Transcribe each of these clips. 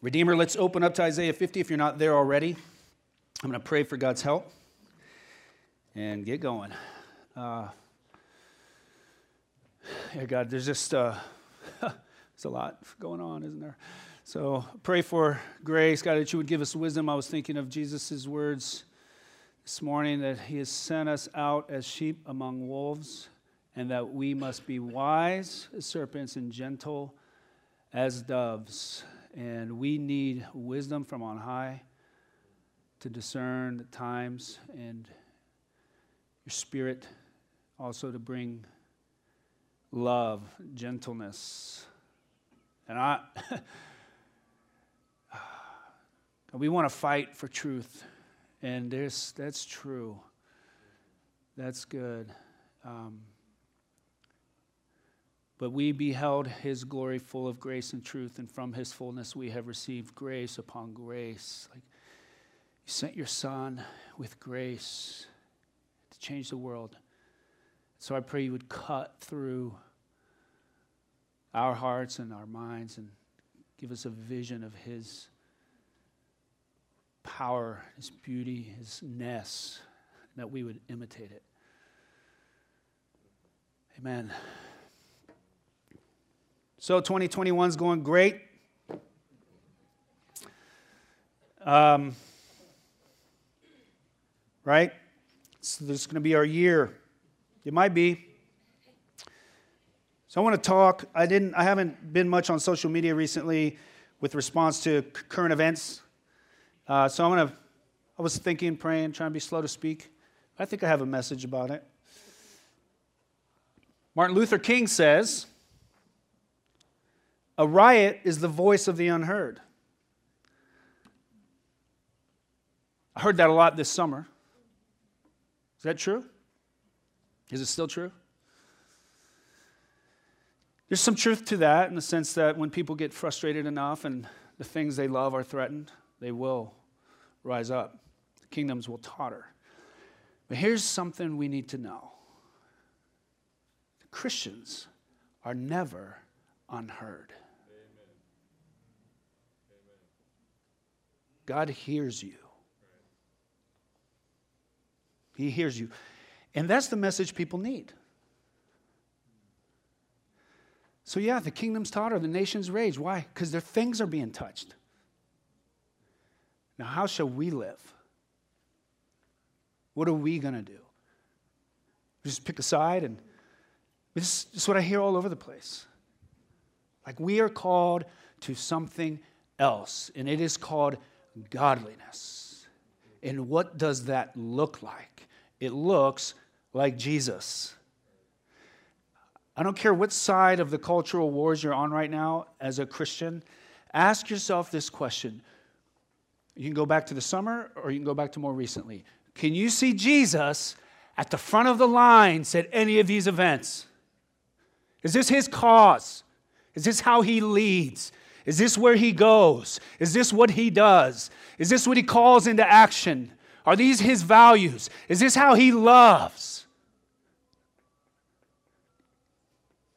Redeemer, let's open up to Isaiah 50 if you're not there already. I'm going to pray for God's help and get going. God, there's just it's a lot going on, isn't there? So pray for grace, God, that you would give us wisdom. I was thinking of Jesus' words this morning that he has sent us out as sheep among wolves and that we must be wise as serpents and gentle as doves. And we need wisdom from on high to discern the times and your spirit also to bring love, gentleness. And we want to fight for truth. And that's true. That's good. But we beheld his glory full of grace and truth, and from his fullness we have received grace upon grace. Like you sent your son with grace to change the world. So I pray you would cut through our hearts and our minds and give us a vision of his power, his beauty, his ness, that we would imitate it. Amen. So 2021 is going great. Right? So this is going to be our year. It might be. So I want to talk. I haven't been much on social media recently with response to current events. So I was thinking, praying, trying to be slow to speak. I think I have a message about it. Martin Luther King says, "A riot is the voice of the unheard." I heard that a lot this summer. Is that true? Is it still true? There's some truth to that in the sense that when people get frustrated enough and the things they love are threatened, they will rise up. The kingdoms will totter. But here's something we need to know. The Christians are never unheard. God hears you. He hears you. And that's the message people need. So yeah, the kingdoms totter, the nations rage. Why? Because their things are being touched. Now how shall we live? What are we going to do? Just pick a side? And this is what I hear all over the place. Like we are called to something else, and it is called godliness. And what does that look like? It looks like Jesus. I don't care what side of the cultural wars you're on right now as a Christian, ask yourself this question. You can go back to the summer or you can go back to more recently. Can you see Jesus at the front of the lines at any of these events? Is this his cause? Is this how he leads? Is this where he goes? Is this what he does? Is this what he calls into action? Are these his values? Is this how he loves?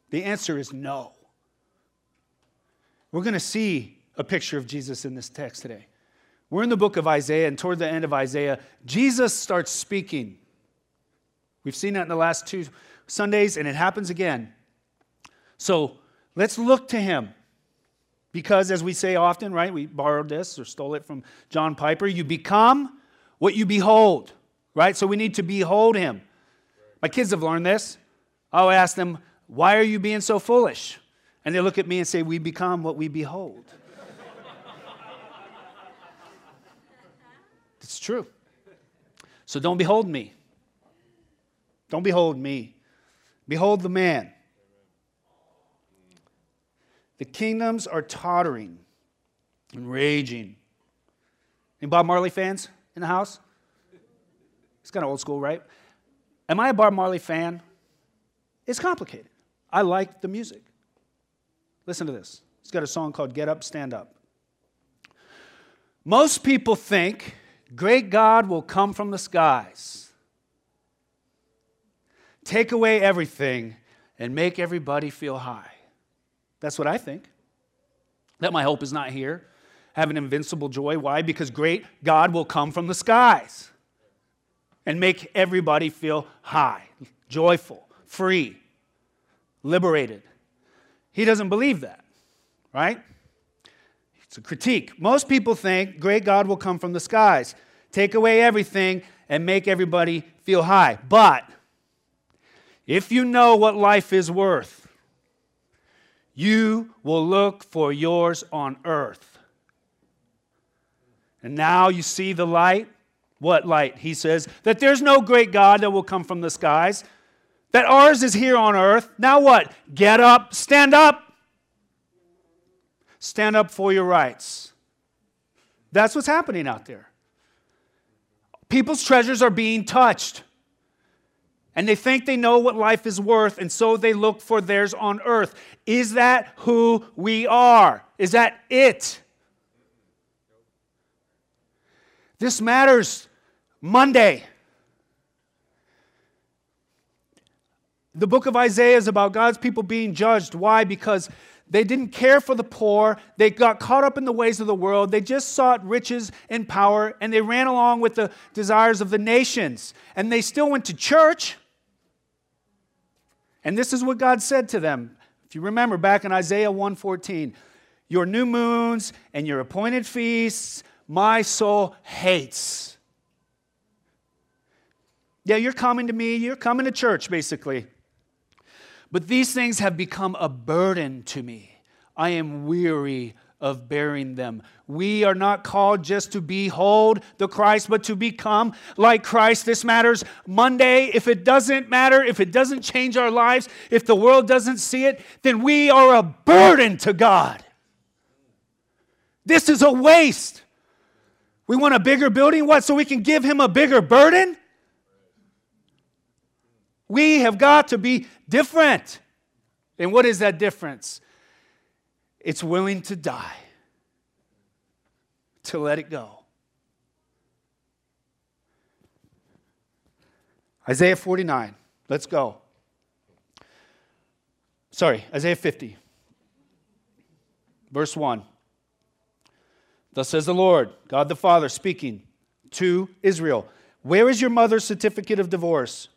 The answer is no. We're going to see a picture of Jesus in this text today. We're in the book of Isaiah, and toward the end of Isaiah, Jesus starts speaking. We've seen that in the last two Sundays, and it happens again. So, let's look to him because, as we say often, right, we borrowed this or stole it from John Piper, you become what you behold, right? So we need to behold him. My kids have learned this. I'll ask them, why are you being so foolish? And they look at me and say, we become what we behold. It's true. So don't behold me. Don't behold me. Behold the man. The kingdoms are tottering and raging. Any Bob Marley fans in the house? It's kind of old school, right? Am I a Bob Marley fan? It's complicated. I like the music. Listen to this. He's got a song called Get Up, Stand Up. Most people think great God will come from the skies, take away everything, and make everybody feel high. That's what I think. That my hope is not here. have an invincible joy. Why? Because great God will come from the skies and make everybody feel high, joyful, free, liberated. He doesn't believe that, right? It's a critique. Most people think great God will come from the skies, take away everything, and make everybody feel high. But if you know what life is worth, you will look for yours on earth. And now you see the light. What light? He says that there's no great God that will come from the skies, that ours is here on earth. Now what? Get up, stand up. Stand up for your rights. That's what's happening out there. People's treasures are being touched. And they think they know what life is worth, and so they look for theirs on earth. Is that who we are? Is that it? This matters Monday. The book of Isaiah is about God's people being judged. Why? Because they didn't care for the poor. They got caught up in the ways of the world. They just sought riches and power, and they ran along with the desires of the nations. And they still went to church. And this is what God said to them. If you remember back in Isaiah 1:14, your new moons and your appointed feasts, my soul hates. Yeah, you're coming to me. You're coming to church, basically. But these things have become a burden to me. I am weary of bearing them. We are not called just to behold the Christ, but to become like Christ. This matters Monday. If it doesn't matter, if it doesn't change our lives, if the world doesn't see it, then we are a burden to God. This is a waste. We want a bigger building? What, so we can give him a bigger burden? We have got to be different. And what is that difference? It's willing to die, to let it go. Isaiah 49. Let's go. Sorry, Isaiah 50. Verse 1. Thus says the Lord, God the Father, speaking to Israel, where is your mother's certificate of divorce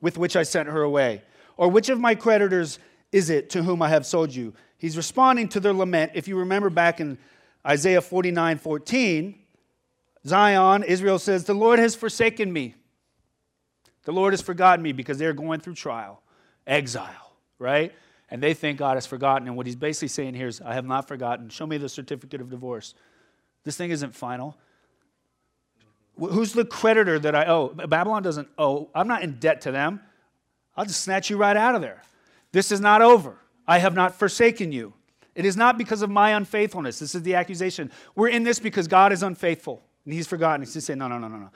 with which I sent her away? Or which of my creditors is it to whom I have sold you? He's responding to their lament. If you remember back in Isaiah 49:14, Zion, Israel says, the Lord has forsaken me. The Lord has forgotten me, because they're going through trial, exile, right? And they think God has forgotten. And what he's basically saying here is, I have not forgotten. Show me the certificate of divorce. This thing isn't final. Who's the creditor that I owe? Babylon doesn't owe. I'm not in debt to them. I'll just snatch you right out of there. This is not over. I have not forsaken you. It is not because of my unfaithfulness. This is the accusation. We're in this because God is unfaithful, and he's forgotten. He's just saying, no, no, no, no, no.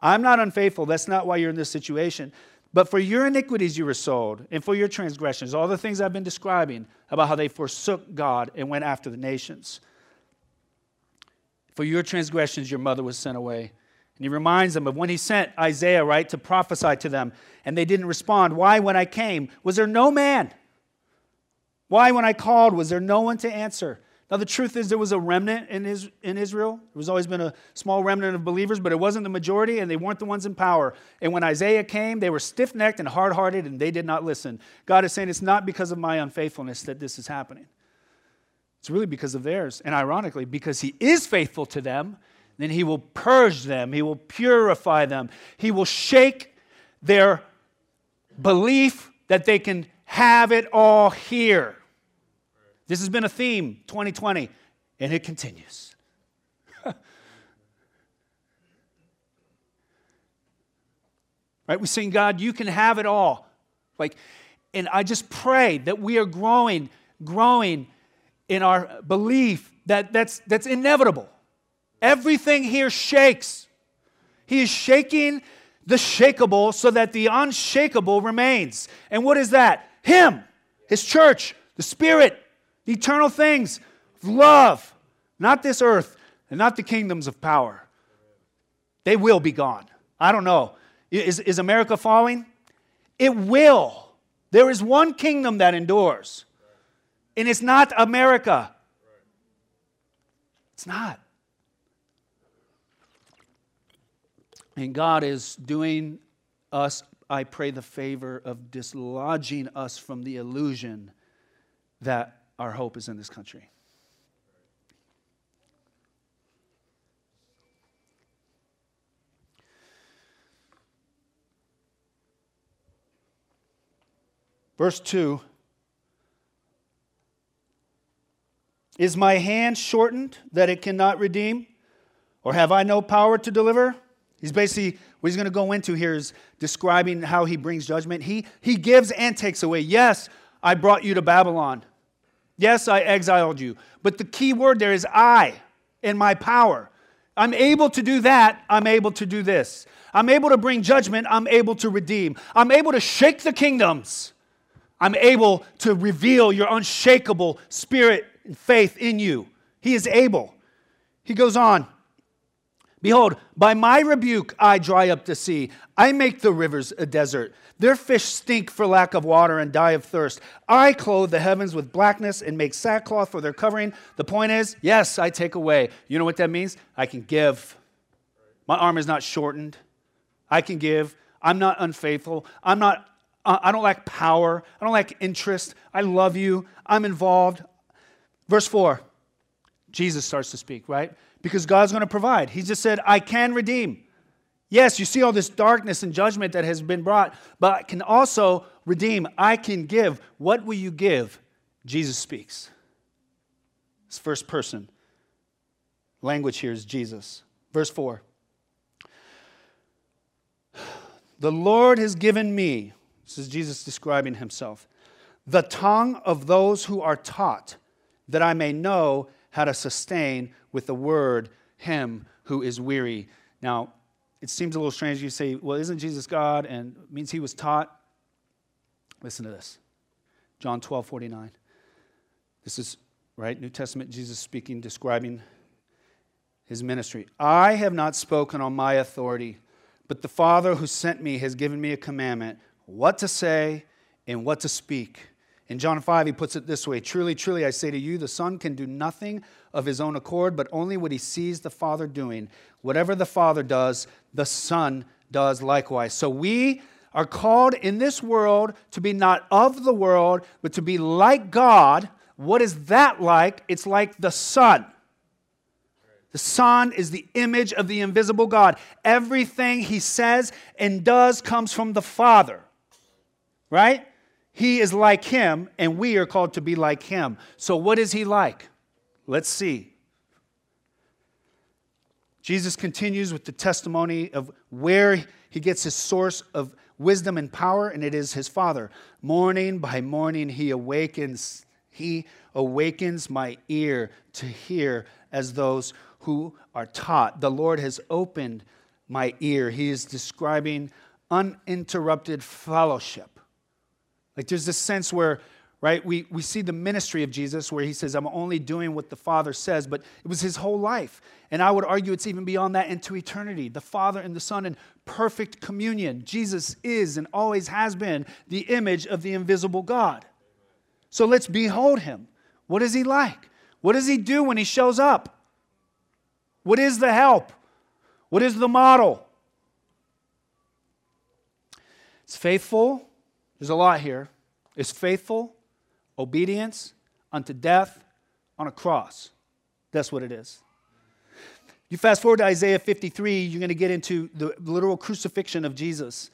I'm not unfaithful. That's not why you're in this situation. But for your iniquities you were sold, and for your transgressions, all the things I've been describing about how they forsook God and went after the nations. For your transgressions your mother was sent away. And he reminds them of when he sent Isaiah, right, to prophesy to them, and they didn't respond. Why, when I came, was there no man? Why, when I called, was there no one to answer? Now, the truth is there was a remnant in Israel. There's always been a small remnant of believers, but it wasn't the majority, and they weren't the ones in power. And when Isaiah came, they were stiff-necked and hard-hearted, and they did not listen. God is saying it's not because of my unfaithfulness that this is happening. It's really because of theirs. And ironically, because he is faithful to them, then he will purge them. He will purify them. He will shake their belief that they can have it all here. This has been a theme, 2020, and it continues. Right? We sing, God, you can have it all. Like, and I just pray that we are growing in our belief that that's inevitable. Everything here shakes. He is shaking the shakeable so that the unshakable remains. And what is that? Him, his church, the Spirit, eternal things, love, not this earth and not the kingdoms of power. They will be gone. I don't know. Is America falling? It will. There is one kingdom that endures, and it's not America. It's not. And God is doing us, I pray, the favor of dislodging us from the illusion that our hope is in this country. Verse 2. Is my hand shortened that it cannot redeem? Or have I no power to deliver? He's basically, what he's going to go into here is describing how he brings judgment. He gives and takes away. Yes, I brought you to Babylon. Yes, I exiled you. But the key word there is I and my power. I'm able to do that. I'm able to do this. I'm able to bring judgment. I'm able to redeem. I'm able to shake the kingdoms. I'm able to reveal your unshakable spirit and faith in you. He is able. He goes on. Behold, by my rebuke I dry up the sea. I make the rivers a desert. Their fish stink for lack of water and die of thirst. I clothe the heavens with blackness and make sackcloth for their covering. The point is, yes, I take away. You know what that means? I can give. My arm is not shortened. I can give. I'm not unfaithful. I don't lack power. I don't lack interest. I love you. I'm involved. Verse 4. Jesus starts to speak, right? Because God's going to provide. He just said, I can redeem. Yes, you see all this darkness and judgment that has been brought, but I can also redeem. I can give. What will you give? Jesus speaks. It's first person. Language here is Jesus. Verse 4. The Lord has given me, this is Jesus describing himself, the tongue of those who are taught, that I may know how to sustain with the word him who is weary. Now, it seems a little strange. You say, well, isn't Jesus God? And it means he was taught. Listen to this. John 12:49. This is, right, New Testament, Jesus speaking, describing his ministry. I have not spoken on my authority, but the Father who sent me has given me a commandment, what to say and what to speak. In John 5, he puts it this way, truly, truly, I say to you, the Son can do nothing of his own accord, but only what he sees the Father doing. Whatever the Father does, the Son does likewise. So we are called in this world to be not of the world, but to be like God. What is that like? It's like the Son. The Son is the image of the invisible God. Everything he says and does comes from the Father, right? He is like him, and we are called to be like him. So what is he like? Let's see. Jesus continues with the testimony of where he gets his source of wisdom and power, and it is his Father. Morning by morning he awakens my ear to hear as those who are taught. The Lord has opened my ear. He is describing uninterrupted fellowship. Like there's this sense where, right, we see the ministry of Jesus where he says, I'm only doing what the Father says, but it was his whole life. And I would argue it's even beyond that into eternity. The Father and the Son in perfect communion. Jesus is and always has been the image of the invisible God. So let's behold him. What is he like? What does he do when he shows up? What is the help? What is the model? It's faithful. There's a lot here. It's faithful, obedience unto death on a cross. That's what it is. You fast forward to Isaiah 53, you're going to get into the literal crucifixion of Jesus.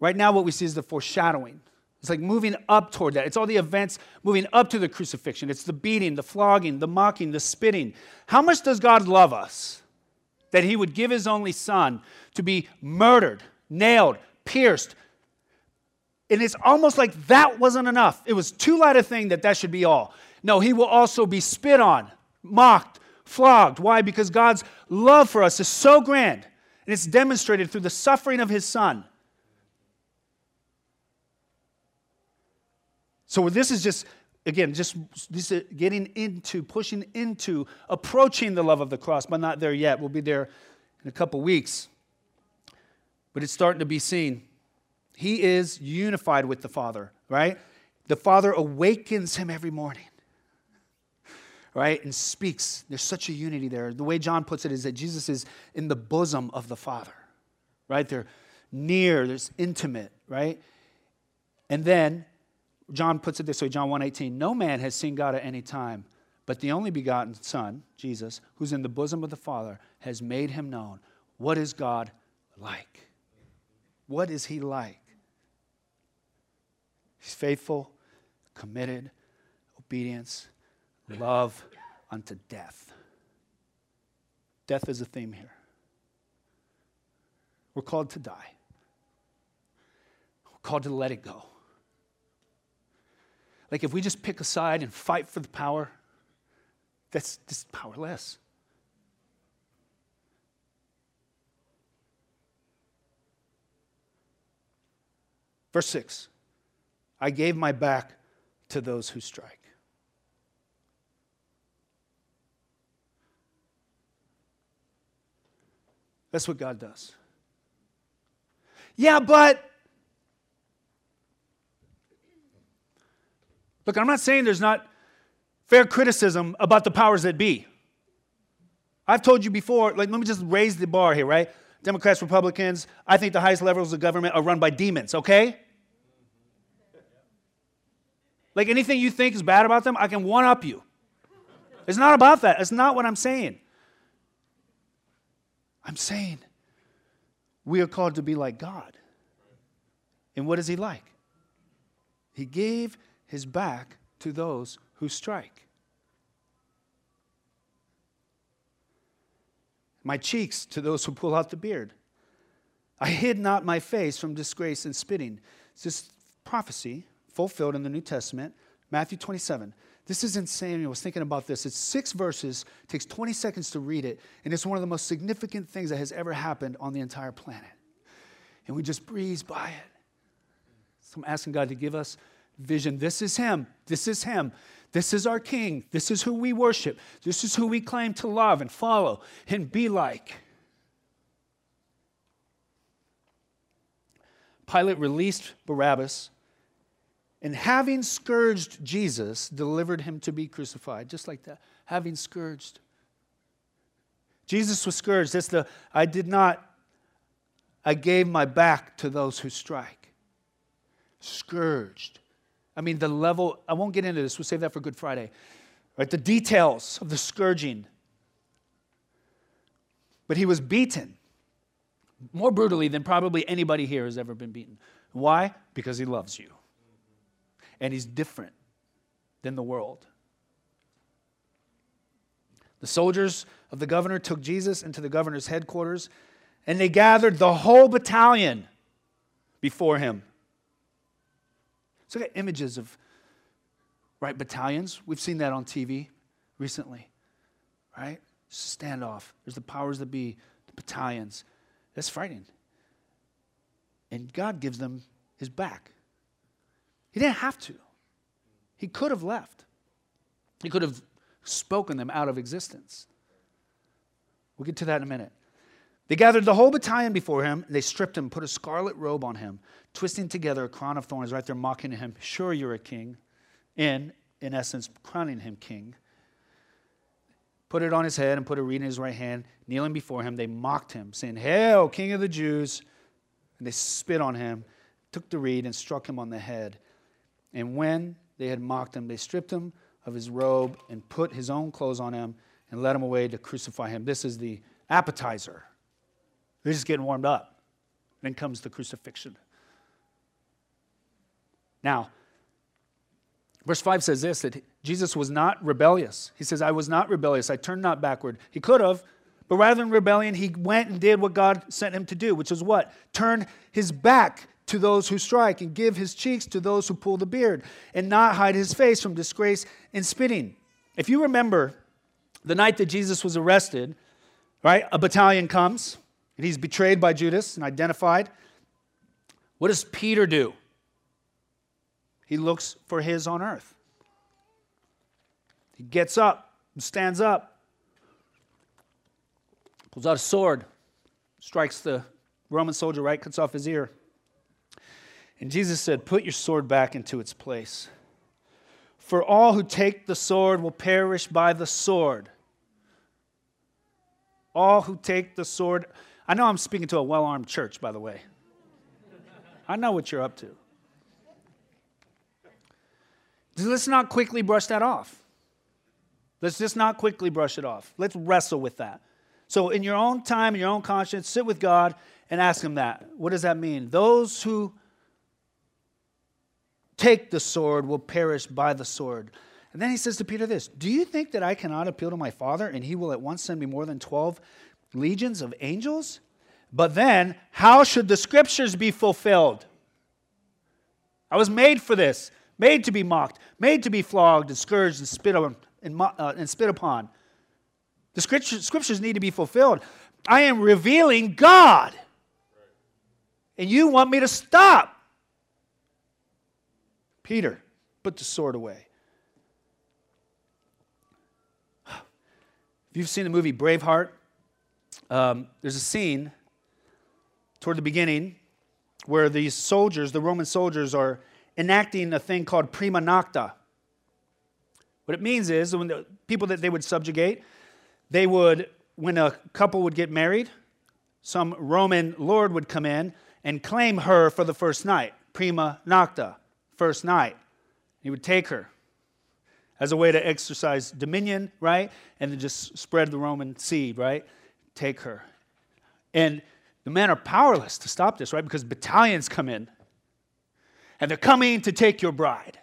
Right now what we see is the foreshadowing. It's like moving up toward that. It's all the events moving up to the crucifixion. It's the beating, the flogging, the mocking, the spitting. How much does God love us that he would give his only son to be murdered, nailed, pierced? And it's almost like that wasn't enough. It was too light a thing that should be all. No, he will also be spit on, mocked, flogged. Why? Because God's love for us is so grand, and it's demonstrated through the suffering of his son. So this is just, again, this is getting into, pushing into, approaching the love of the cross, but not there yet. We'll be there in a couple weeks. But it's starting to be seen. He is unified with the Father, right? The Father awakens him every morning. right, and speaks. There's such a unity there. The way John puts it is that Jesus is in the bosom of the Father, right? They're near, there's intimate, right? And then John puts it this way, John 1:18, no man has seen God at any time, but the only begotten Son, Jesus, who's in the bosom of the Father, has made him known. What is God like? What is he like? He's faithful, committed, obedience, love unto death. Death is a theme here. We're called to die. We're called to let it go. Like if we just pick a side and fight for the power, that's just powerless. Verse 6, I gave my back to those who strike. That's what God does. Yeah, but look, I'm not saying there's not fair criticism about the powers that be. I've told you before, like, let me just raise the bar here, right? Democrats, Republicans, I think the highest levels of government are run by demons, okay? Like anything you think is bad about them, I can one-up you. It's not about that. It's not what I'm saying. I'm saying we are called to be like God. And what is he like? He gave his back to those who strike. My cheeks to those who pull out the beard. I hid not my face from disgrace and spitting. It's this prophecy fulfilled in the New Testament, Matthew 27. This is in Samuel. I was thinking about this. It's 6 verses. It takes 20 seconds to read it. And it's one of the most significant things that has ever happened on the entire planet. And we just breeze by it. So I'm asking God to give us vision. This is him. This is him. This is our King. This is who we worship. This is who we claim to love and follow and be like. Pilate released Barabbas, and having scourged Jesus, delivered him to be crucified. Just like that. Having scourged. Jesus was scourged. That's the, I gave my back to those who strike. Scourged. I mean, the level, I won't get into this. We'll save that for Good Friday. Right? The details of the scourging. But he was beaten more brutally than probably anybody here has ever been beaten. Why? Because he loves you. And he's different than the world. The soldiers of the governor took Jesus into the governor's headquarters, and they gathered the whole battalion before him. So I got images of, right, battalions. We've seen that on TV recently, right? Standoff. There's the powers that be, the battalions. That's frightening. And God gives them his back. He didn't have to. He could have left. He could have spoken them out of existence. We'll get to that in a minute. They gathered the whole battalion before him. They stripped him, put a scarlet robe on him, twisting together a crown of thorns, right there mocking him. Sure, you're a king. And, in essence, crowning him king. Put it on his head and put a reed in his right hand. Kneeling before him, they mocked him, saying, "Hail, King of the Jews." And they spit on him, took the reed, and struck him on the head. And when they had mocked him, they stripped him of his robe and put his own clothes on him and led him away to crucify him. This is the appetizer. They're just getting warmed up. Then comes the crucifixion. Now, verse 5 says this, that Jesus was not rebellious. He says, I was not rebellious. I turned not backward. He could have, but rather than rebellion, he went and did what God sent him to do, which is what? Turn his back to those who strike and give his cheeks to those who pull the beard and not hide his face from disgrace and spitting. If you remember the night that Jesus was arrested, right, a battalion comes. And he's betrayed by Judas and identified. What does Peter do? He looks for his on earth. He gets up and stands up, pulls out a sword, strikes the Roman soldier, right, cuts off his ear. And Jesus said, "Put your sword back into its place. For all who take the sword will perish by the sword. All who take the sword. I know I'm speaking to a well-armed church, by the way. I know what you're up to. Let's not quickly brush that off. Let's just not quickly brush it off. Let's wrestle with that. So in your own time, in your own conscience, sit with God and ask Him that. What does that mean? Those who take the sword will perish by the sword. And then he says to Peter this, do you think that I cannot appeal to my Father and He will at once send me more than 12 legions of angels? But then, how should the Scriptures be fulfilled? I was made for this, made to be mocked, made to be flogged and scourged and spit upon. The Scriptures need to be fulfilled. I am revealing God. And you want me to stop. Peter, put the sword away. If you've seen the movie Braveheart, there's a scene toward the beginning where these soldiers, the Roman soldiers, are enacting a thing called prima nocta. What it means is, when the people that they would subjugate, they would, when a couple would get married, some Roman lord would come in and claim her for the first night, prima nocta, first night. He would take her as a way to exercise dominion, right? And then just spread the Roman seed, right? Take her. And the men are powerless to stop this, right? Because battalions come in. And they're coming to take your bride.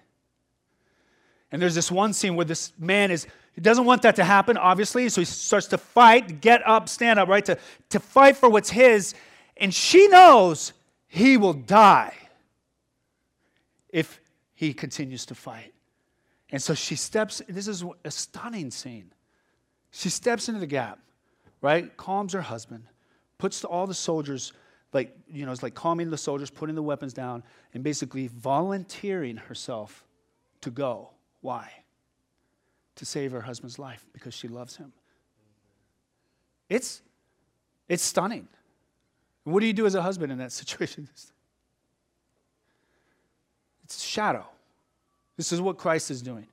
And there's this one scene where this man is, he doesn't want that to happen, obviously, so he starts to fight, get up, stand up, right? To fight for what's his. And she knows he will die if he continues to fight. And so she steps, this is a stunning scene. She steps into the gap, right? Calms her husband, puts all the soldiers, like, you know, it's like calming the soldiers, putting the weapons down, and basically volunteering herself to go. Why? To save her husband's life, because she loves him. It's stunning. What do you do as a husband in that situation? It's a shadow. This is what Christ is doing.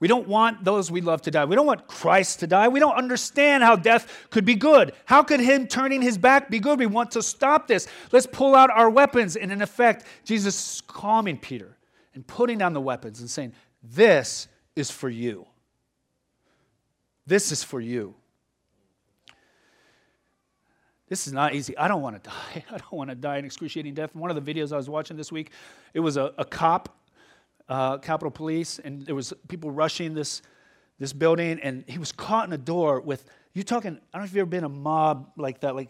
We don't want those we love to die. We don't want Christ to die. We don't understand how death could be good. How could Him turning His back be good? We want to stop this. Let's pull out our weapons. And in effect, Jesus is calming Peter and putting down the weapons and saying, this is for you. This is for you. This is not easy. I don't want to die. I don't want to die an excruciating death. In one of the videos I was watching this week, it was a cop, Capitol Police, and there was people rushing this building, and he was caught in a door with, you're talking, I don't know if you've ever been a mob like that, like,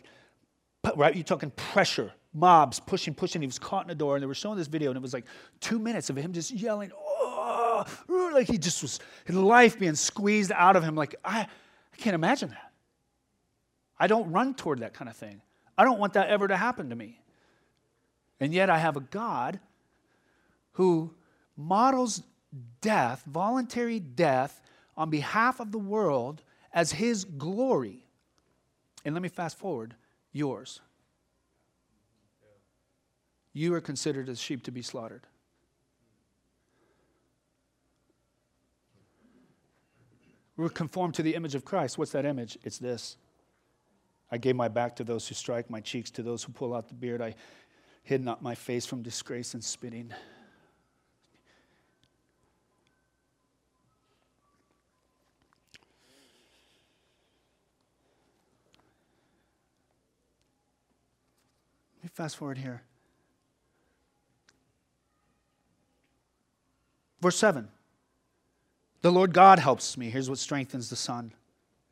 right? You're talking pressure, mobs pushing. He was caught in a door, and they were showing this video, and it was like 2 minutes of him just yelling, oh, like he just was, his life being squeezed out of him. Like, I can't imagine that. I don't run toward that kind of thing. I don't want that ever to happen to me. And yet I have a God who models death, voluntary death, on behalf of the world as His glory. And let me fast forward, yours. You are considered as sheep to be slaughtered. We're conformed to the image of Christ. What's that image? It's this. I gave my back to those who strike, my cheeks to those who pull out the beard. I hid not my face from disgrace and spitting. Fast forward here. Verse 7. The Lord God helps me. Here's what strengthens the Son.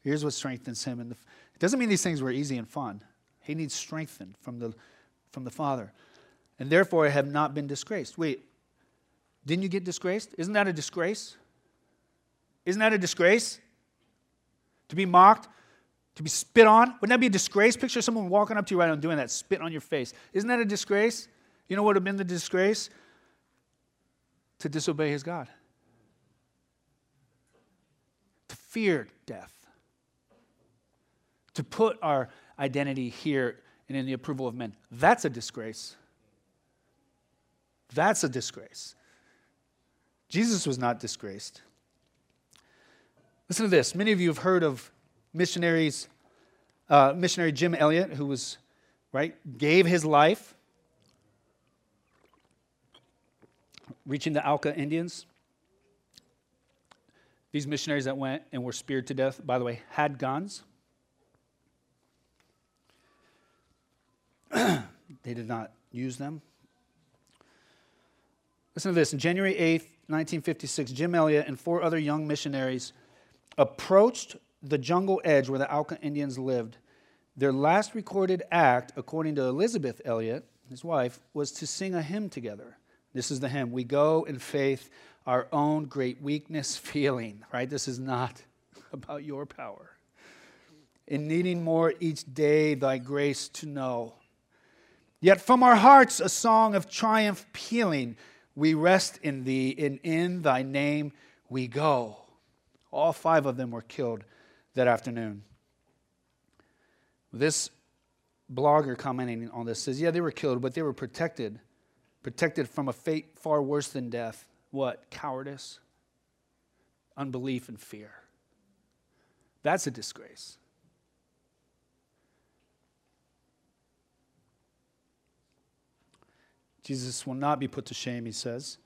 Here's what strengthens Him. And it doesn't mean these things were easy and fun. He needs strengthened from the Father. And therefore I have not been disgraced. Wait, didn't you get disgraced? Isn't that a disgrace? Isn't that a disgrace? To be mocked? To be spit on? Wouldn't that be a disgrace? Picture someone walking up to you right now and doing that, spit on your face. Isn't that a disgrace? You know what would have been the disgrace? To disobey His God. To fear death. To put our identity here and in the approval of men. That's a disgrace. That's a disgrace. Jesus was not disgraced. Listen to this. Many of you have heard of missionary Jim Elliot, who was, gave his life reaching the Alka Indians. These missionaries that went and were speared to death, by the way, had guns. They did not use them. Listen to this. On January 8th, 1956, Jim Elliot and 4 other young missionaries approached the jungle edge where the Alka Indians lived. Their last recorded act, according to Elizabeth Elliot, his wife, was to sing a hymn together. This is the hymn. We go in faith, our own great weakness feeling. Right? This is not about your power. In needing more each day, thy grace to know. Yet from our hearts a song of triumph pealing. We rest in thee, and in thy name we go. All 5 of them were killed that afternoon. This blogger commenting on this says, yeah, they were killed, but they were protected. Protected from a fate far worse than death. What? Cowardice, unbelief, and fear. That's a disgrace. Jesus will not be put to shame, he says.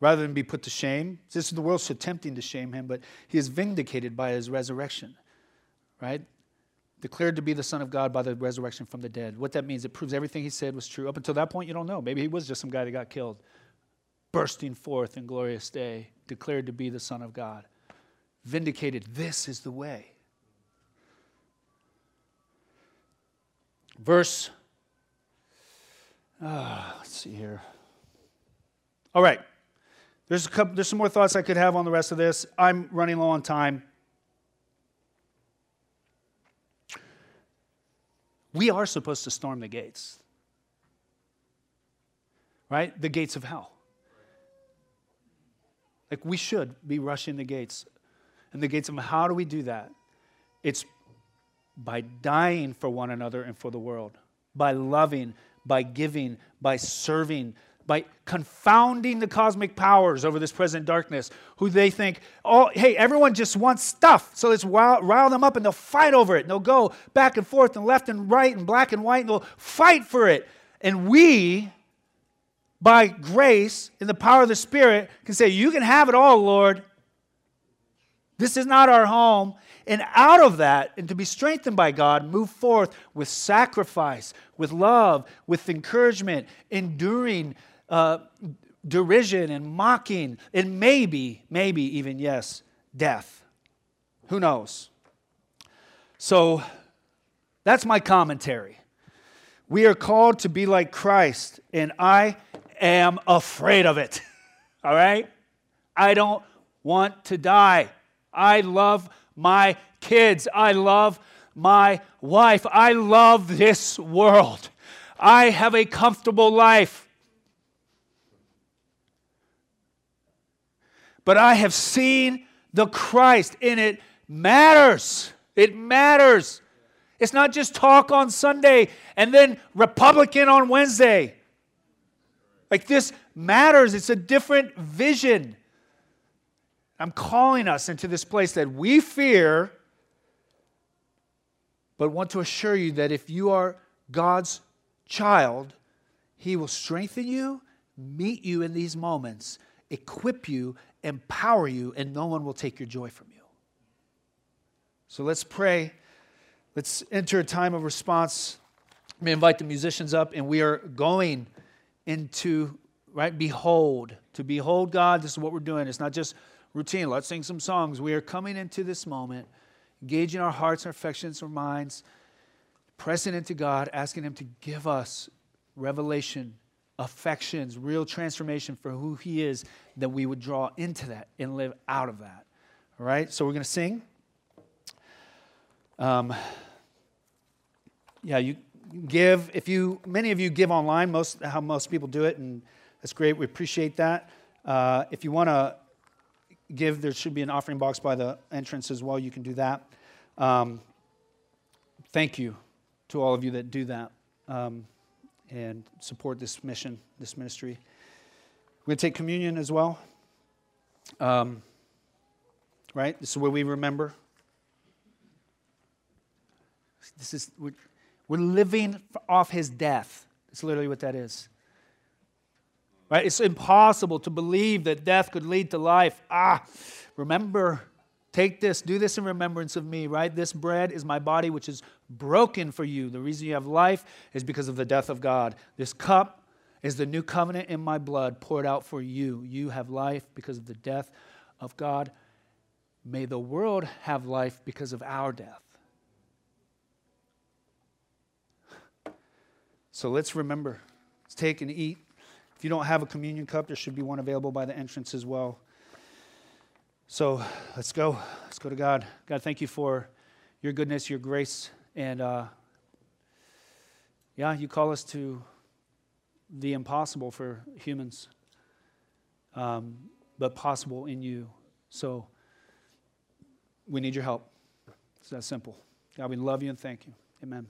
Rather than be put to shame, this is the world so tempting to shame him, but he is vindicated by his resurrection, right? Declared to be the Son of God by the resurrection from the dead. What that means, it proves everything he said was true. Up until that point, you don't know. Maybe he was just some guy that got killed. Bursting forth in glorious day, declared to be the Son of God. Vindicated, this is the way. Verse let's see here. All right. There's some more thoughts I could have on the rest of this. I'm running low on time. We are supposed to storm the gates. Right? The gates of hell. Like we should be rushing the gates. And the gates of hell, how do we do that? It's by dying for one another and for the world. By loving, by giving, by serving, by confounding the cosmic powers over this present darkness, who they think, oh, hey, everyone just wants stuff, so let's rile them up and they'll fight over it, and they'll go back and forth and left and right and black and white, and they'll fight for it. And we, by grace, in the power of the Spirit, can say, you can have it all, Lord. This is not our home. And out of that, and to be strengthened by God, move forth with sacrifice, with love, with encouragement, enduring derision and mocking, and maybe even, yes, death. Who knows? So that's my commentary. We are called to be like Christ, and I am afraid of it. All right? I don't want to die. I love my kids. I love my wife. I love this world. I have a comfortable life. But I have seen the Christ, and it matters. It matters. It's not just talk on Sunday and then Republican on Wednesday. Like this matters. It's a different vision. I'm calling us into this place that we fear, but want to assure you that if you are God's child, He will strengthen you, meet you in these moments, equip you, empower you, and no one will take your joy from you. So let's pray. Let's enter a time of response. Let me invite the musicians up, and we are going into, behold. To behold God, this is what we're doing. It's not just routine. Let's sing some songs. We are coming into this moment, engaging our hearts, our affections, our minds, pressing into God, asking Him to give us revelation, affections, real transformation for who He is, that we would draw into that and live out of that. All right? So we're going to sing. You give. Many of you give online, how most people do it, and that's great. We appreciate that. If you want to give, there should be an offering box by the entrance as well. You can do that. Thank you to all of you that do that and support this mission, this ministry. We're going to take communion as well. Right? This is where we remember. This is, we're living off his death. That's literally what that is. Right? It's impossible to believe that death could lead to life. Ah, remember, take this, do this in remembrance of me, right? This bread is my body, which is broken for you. The reason you have life is because of the death of God. This cup is the new covenant in my blood poured out for you. You have life because of the death of God. May the world have life because of our death. So let's remember. Let's take and eat. If you don't have a communion cup, there should be one available by the entrance as well. So let's go. Let's go to God. God, thank you for your goodness, your grace. And yeah, you call us to the impossible for humans, but possible in you. So we need your help. It's that simple. God, we love you and thank you. Amen.